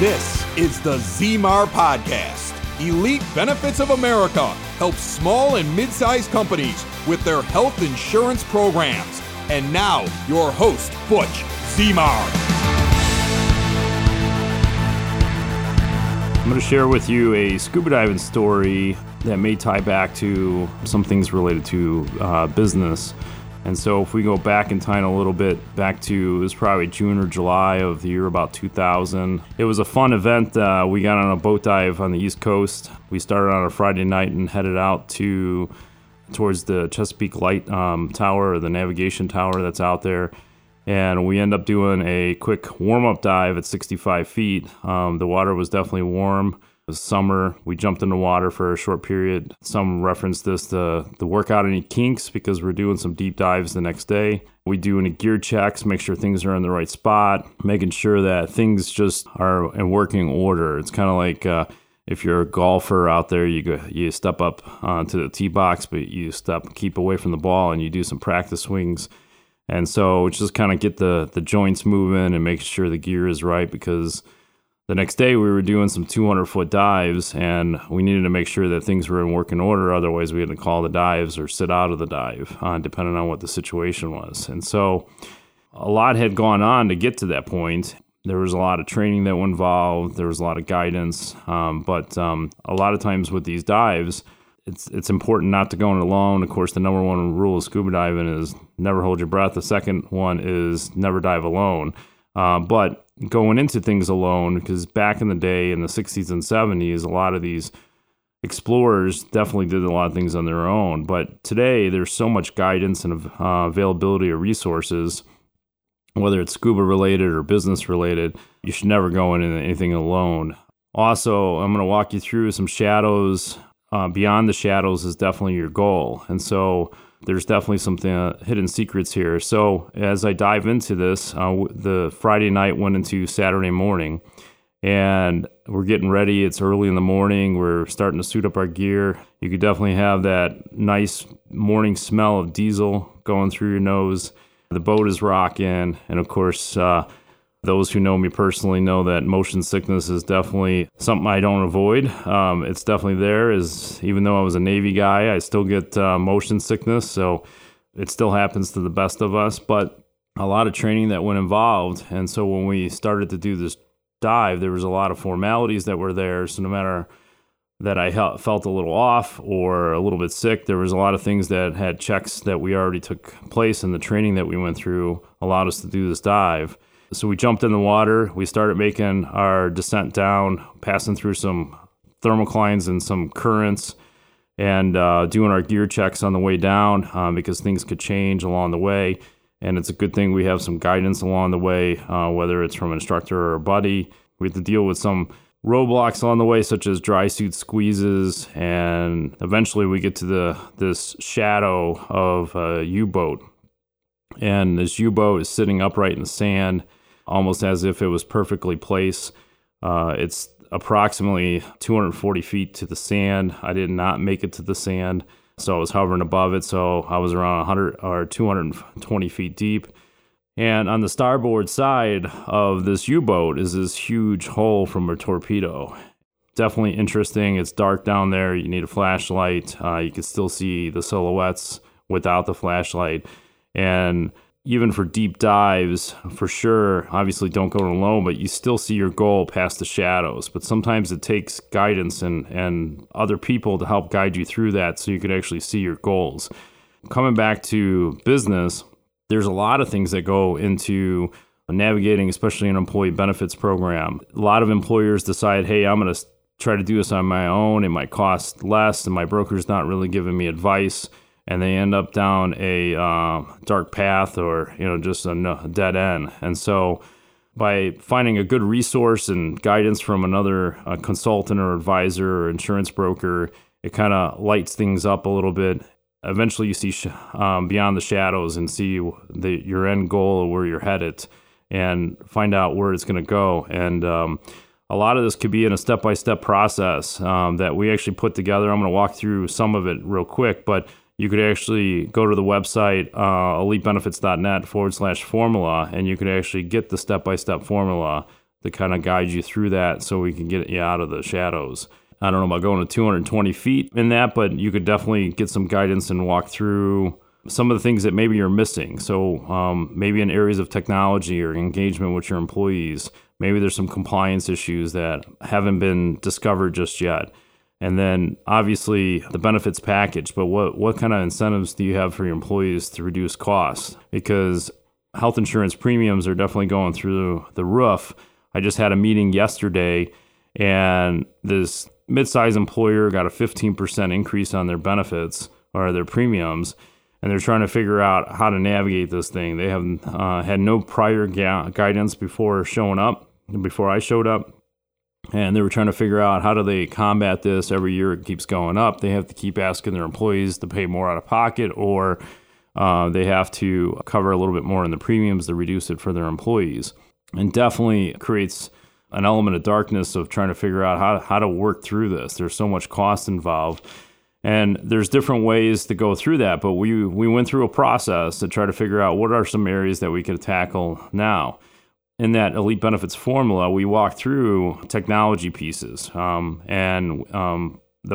This is the Zmar Podcast. Elite Benefits of America helps small and mid-sized companies with their health insurance programs. And now, your host, Butch Zmar. I'm going to share with you a scuba diving story that may tie back to some things related to business. And so if we go back in time a little bit, back to, it was probably June or July of the year about 2000. It was a fun event. We got on a boat dive on the East Coast. We started on a Friday night and headed out towards the Chesapeake Light Tower, or the navigation tower that's out there. And we end up doing a quick warm-up dive at 65 feet. The water was definitely warm. It was summer. We jumped in the water for a short period. Some reference this to the workout any kinks because we're doing some deep dives the next day. We do any gear checks, make sure things are in the right spot, making sure that things just are in working order. It's kind of like if you're a golfer out there, you step up to the tee box, but you keep away from the ball and you do some practice swings. And so just kind of get the joints moving and making sure the gear is right, because the next day we were doing some 200-foot dives and we needed to make sure that things were in working order. Otherwise, we had to call the dives or sit out of the dive, depending on what the situation was. And so a lot had gone on to get to that point. There was a lot of training that went involved. There was a lot of guidance. But a lot of times with these dives, it's important not to go in alone. Of course, the number one rule of scuba diving is never hold your breath. The second one is never dive alone. But going into things alone, because back in the day in the 60s and 70s, a lot of these explorers definitely did a lot of things on their own. But today, there's so much guidance and availability of resources, whether it's scuba related or business related. You should never go into anything alone. Also, I'm going to walk you through some shadows. Beyond the shadows is definitely your goal. And so there's definitely some hidden secrets here. So as I dive into this, the Friday night went into Saturday morning and we're getting ready. It's early in the morning. We're starting to suit up our gear. You could definitely have that nice morning smell of diesel going through your nose. The boat is rocking. And of course, those who know me personally know that motion sickness is definitely something I don't avoid. It's definitely there. Even though I was a Navy guy, I still get motion sickness. So it still happens to the best of us, but a lot of training that went involved. And so when we started to do this dive, there was a lot of formalities that were there. So no matter that I felt a little off or a little bit sick, there was a lot of things that had checks that we already took place, and the training that we went through allowed us to do this dive. So we jumped in the water, we started making our descent down, passing through some thermoclines and some currents, and doing our gear checks on the way down because things could change along the way. And it's a good thing we have some guidance along the way, whether it's from an instructor or a buddy. We have to deal with some roadblocks along the way, such as dry suit squeezes, and eventually we get to this shadow of a U-boat. And this U-boat is sitting upright in the sand, almost as if it was perfectly placed. It's approximately 240 feet to the sand. I did not make it to the sand, so I was hovering above it. So I was around 100 or 220 feet deep. And on the starboard side of this U-boat is this huge hole from a torpedo. Definitely interesting. It's dark down there. You need a flashlight. You can still see the silhouettes without the flashlight. And even for deep dives, for sure, obviously don't go alone, but you still see your goal past the shadows. But sometimes it takes guidance and other people to help guide you through that so you could actually see your goals. Coming back to business, there's a lot of things that go into navigating, especially an employee benefits program. A lot of employers decide, hey, I'm going to try to do this on my own. It might cost less, and my broker's not really giving me advice. And they end up down a dark path, or just a dead end. And so by finding a good resource and guidance from another consultant or advisor or insurance broker, it kind of lights things up a little bit. Eventually you see beyond the shadows and see your end goal or where you're headed and find out where it's going to go. And a lot of this could be in a step-by-step process that we actually put together. I'm going to walk through some of it real quick, but you could actually go to the website, elitebenefits.net/formula, and you could actually get the step-by-step formula that kind of guides you through that so we can get you out of the shadows. I don't know about going to 220 feet in that, but you could definitely get some guidance and walk through some of the things that maybe you're missing. So maybe in areas of technology or engagement with your employees, maybe there's some compliance issues that haven't been discovered just yet. And then obviously the benefits package, but what kind of incentives do you have for your employees to reduce costs? Because health insurance premiums are definitely going through the roof. I just had a meeting yesterday and this mid-sized employer got a 15% increase on their benefits or their premiums, and they're trying to figure out how to navigate this thing. They have had no prior guidance before I showed up, and they were trying to figure out how do they combat this. Every year it keeps going up. They have to keep asking their employees to pay more out of pocket, or they have to cover a little bit more in the premiums to reduce it for their employees. And definitely creates an element of darkness of trying to figure out how to work through this. There's so much cost involved. And there's different ways to go through that. But we went through a process to try to figure out what are some areas that we could tackle now. In that elite benefits formula, we walked through technology pieces. The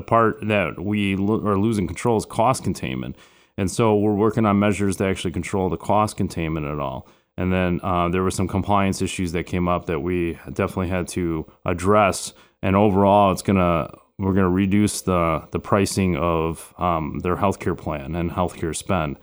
part that we are losing control is cost containment. And so we're working on measures to actually control the cost containment at all. And then there were some compliance issues that came up that we definitely had to address. And overall, we're going to reduce the pricing of their healthcare plan and healthcare spend.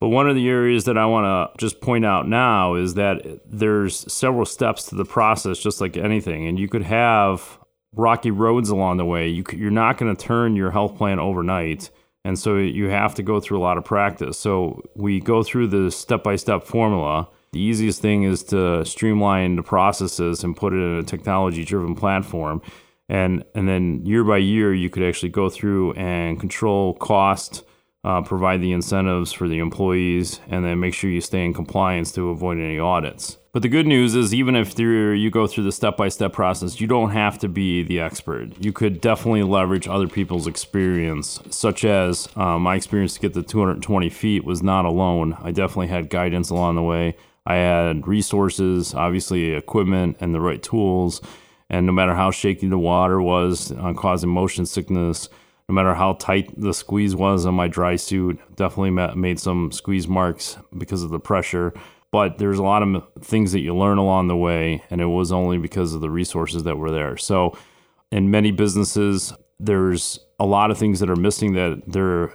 But one of the areas that I want to just point out now is that there's several steps to the process, just like anything. And you could have rocky roads along the way. You're not going to turn your health plan overnight. And so you have to go through a lot of practice. So we go through the step-by-step formula. The easiest thing is to streamline the processes and put it in a technology-driven platform. And then year by year, you could actually go through and control cost, provide the incentives for the employees, and then make sure you stay in compliance to avoid any audits. But the good news is, even if you go through the step-by-step process, you don't have to be the expert. You could definitely leverage other people's experience, such as my experience to get to 220 feet was not alone. I definitely had guidance along the way. I had resources, obviously equipment and the right tools. And no matter how shaky the water was, causing motion sickness, no matter how tight the squeeze was on my dry suit, definitely made some squeeze marks because of the pressure. But there's a lot of things that you learn along the way, and it was only because of the resources that were there. So in many businesses, there's a lot of things that are missing that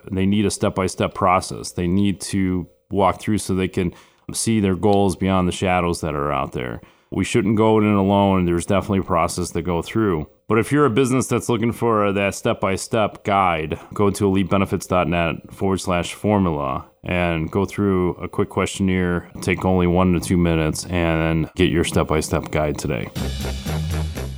they need a step-by-step process. They need to walk through so they can see their goals beyond the shadows that are out there. We shouldn't go in alone. There's definitely a process to go through. But if you're a business that's looking for that step-by-step guide, go to elitebenefits.net/formula and go through a quick questionnaire. Take only 1 to 2 minutes and get your step-by-step guide today.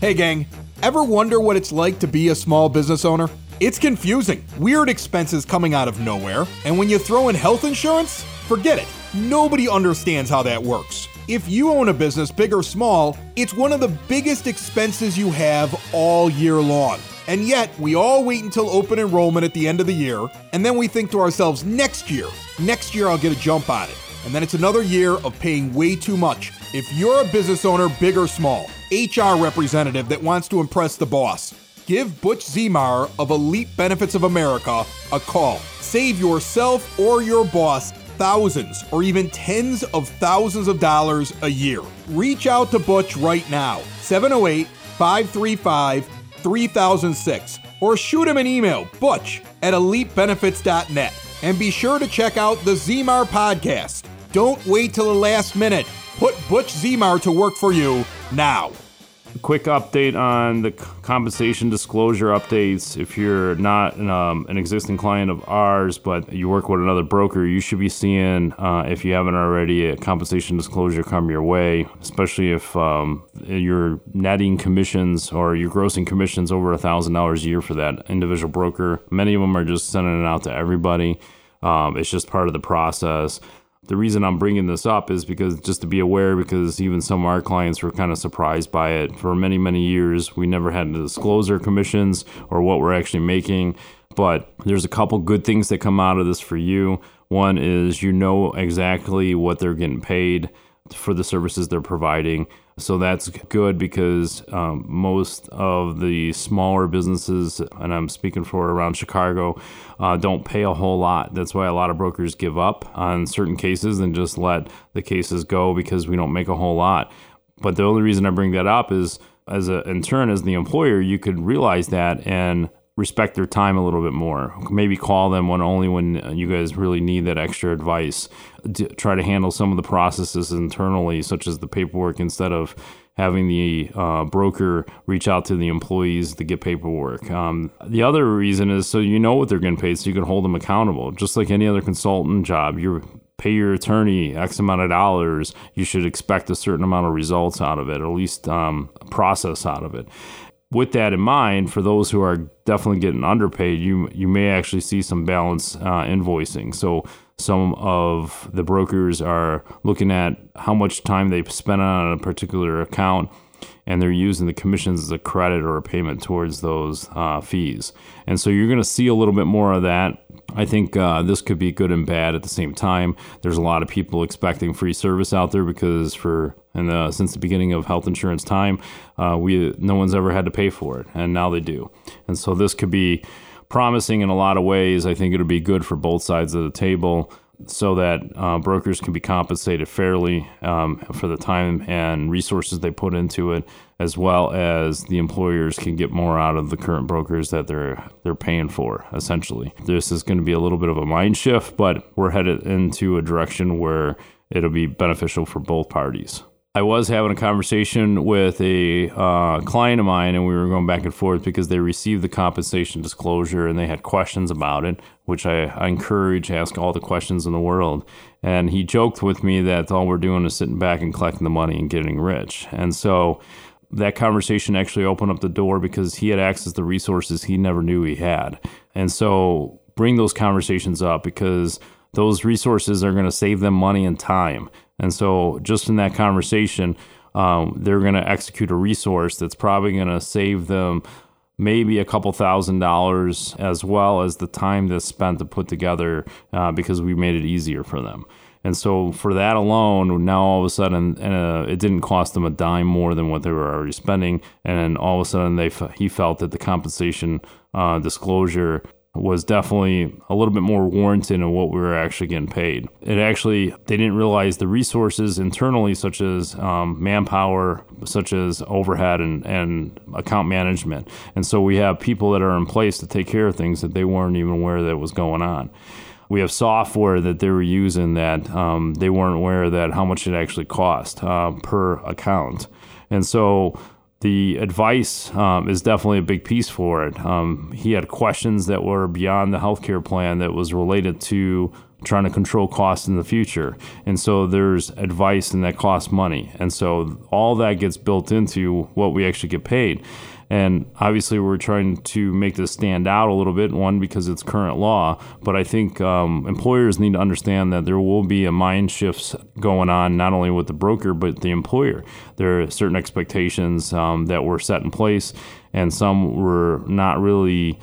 Hey, gang. Ever wonder what it's like to be a small business owner? It's confusing. Weird expenses coming out of nowhere. And when you throw in health insurance, forget it. Nobody understands how that works. If you own a business, big or small, it's one of the biggest expenses you have all year long. And yet, we all wait until open enrollment at the end of the year, and then we think to ourselves, next year I'll get a jump on it. And then it's another year of paying way too much. If you're a business owner, big or small, HR representative that wants to impress the boss, give Butch Zmar of Elite Benefits of America a call. Save yourself or your boss thousands or even tens of thousands of dollars a year. Reach out to Butch right now, 708-535-3006, or shoot him an email, butch@elitebenefits.net. And be sure to check out the Zmar podcast. Don't wait till the last minute. Put Butch Zmar to work for you now. Quick update on the compensation disclosure updates. If you're not an existing client of ours, but you work with another broker, you should be seeing, if you haven't already, a compensation disclosure come your way, especially if you're netting commissions or you're grossing commissions over $1,000 a year for that individual broker. Many of them are just sending it out to everybody. It's just part of the process. The reason I'm bringing this up is because just to be aware, because even some of our clients were kind of surprised by it. For many, many years, we never had to disclose our commissions or what we're actually making. But there's a couple good things that come out of this for you. One is you know exactly what they're getting paid. for the services they're providing. So that's good because most of the smaller businesses, and I'm speaking for around Chicago, don't pay a whole lot. That's why a lot of brokers give up on certain cases and just let the cases go because we don't make a whole lot. But the only reason I bring that up is as the employer, you could realize that and respect their time a little bit more. Maybe call them only when you guys really need that extra advice. Try to handle some of the processes internally, such as the paperwork, instead of having the broker reach out to the employees to get paperwork. The other reason is so you know what they're getting paid, so you can hold them accountable. Just like any other consultant job, pay your attorney X amount of dollars, you should expect a certain amount of results out of it, or at least a process out of it. With that in mind, for those who are definitely getting underpaid, you may actually see some balance invoicing. So some of the brokers are looking at how much time they've spent on a particular account, and they're using the commissions as a credit or a payment towards those fees. And so you're going to see a little bit more of that. I think this could be good and bad at the same time. There's a lot of people expecting free service out there because since the beginning of health insurance time, no one's ever had to pay for it, and now they do. And so this could be promising in a lot of ways. I think it'll be good for both sides of the table, so that brokers can be compensated fairly for the time and resources they put into it, as well as the employers can get more out of the current brokers that they're paying for, essentially. This is going to be a little bit of a mind shift, but we're headed into a direction where it'll be beneficial for both parties. I was having a conversation with a client of mine, and we were going back and forth because they received the compensation disclosure and they had questions about it, which I encourage, ask all the questions in the world. And he joked with me that all we're doing is sitting back and collecting the money and getting rich. And so that conversation actually opened up the door because he had access to resources he never knew he had. And so bring those conversations up because those resources are going to save them money and time. And so just in that conversation, they're going to execute a resource that's probably going to save them maybe a couple $1,000s, as well as the time that's spent to put together because we made it easier for them. And so for that alone, now all of a sudden, it didn't cost them a dime more than what they were already spending. And all of a sudden, he felt that the compensation disclosure was definitely a little bit more warranted in what we were actually getting paid. They didn't realize the resources internally, such as manpower, such as overhead and account management. And so we have people that are in place to take care of things that they weren't even aware that was going on. We have software that they were using that they weren't aware that how much it actually cost per account. And so the advice is definitely a big piece for it. He had questions that were beyond the healthcare plan that was related to trying to control costs in the future. And so there's advice and that costs money. And so all that gets built into what we actually get paid. And obviously we're trying to make this stand out a little bit, one, because it's current law, but I think employers need to understand that there will be a mind shift going on, not only with the broker, but the employer. There are certain expectations that were set in place, and some were not really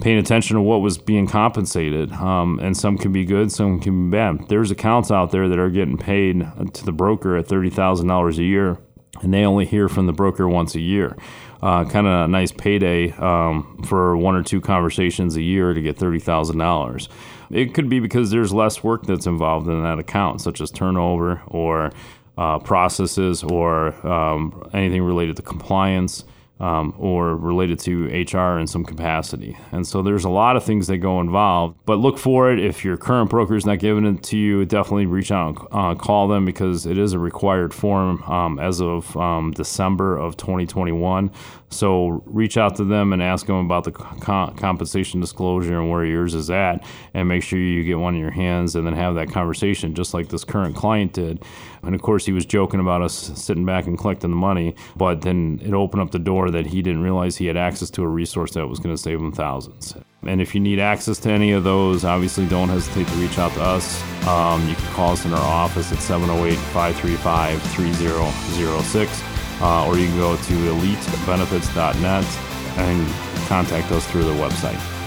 paying attention to what was being compensated. And some can be good, some can be bad. There's accounts out there that are getting paid to the broker at $30,000 a year, and they only hear from the broker once a year. Kind of a nice payday for one or two conversations a year to get $30,000. It could be because there's less work that's involved in that account, such as turnover or processes or anything related to compliance or related to HR in some capacity. And so there's a lot of things that go involved, but look for it. If your current broker is not giving it to you, definitely reach out and call them because it is a required form as of December of 2021. So reach out to them and ask them about the compensation disclosure and where yours is at, and make sure you get one in your hands and then have that conversation, just like this current client did. And of course, he was joking about us sitting back and collecting the money, but then it opened up the door that he didn't realize he had access to a resource that was going to save him thousands. And if you need access to any of those, obviously don't hesitate to reach out to us. You can call us in our office at 708-535-3006. Or you can go to elitebenefits.net and contact us through the website.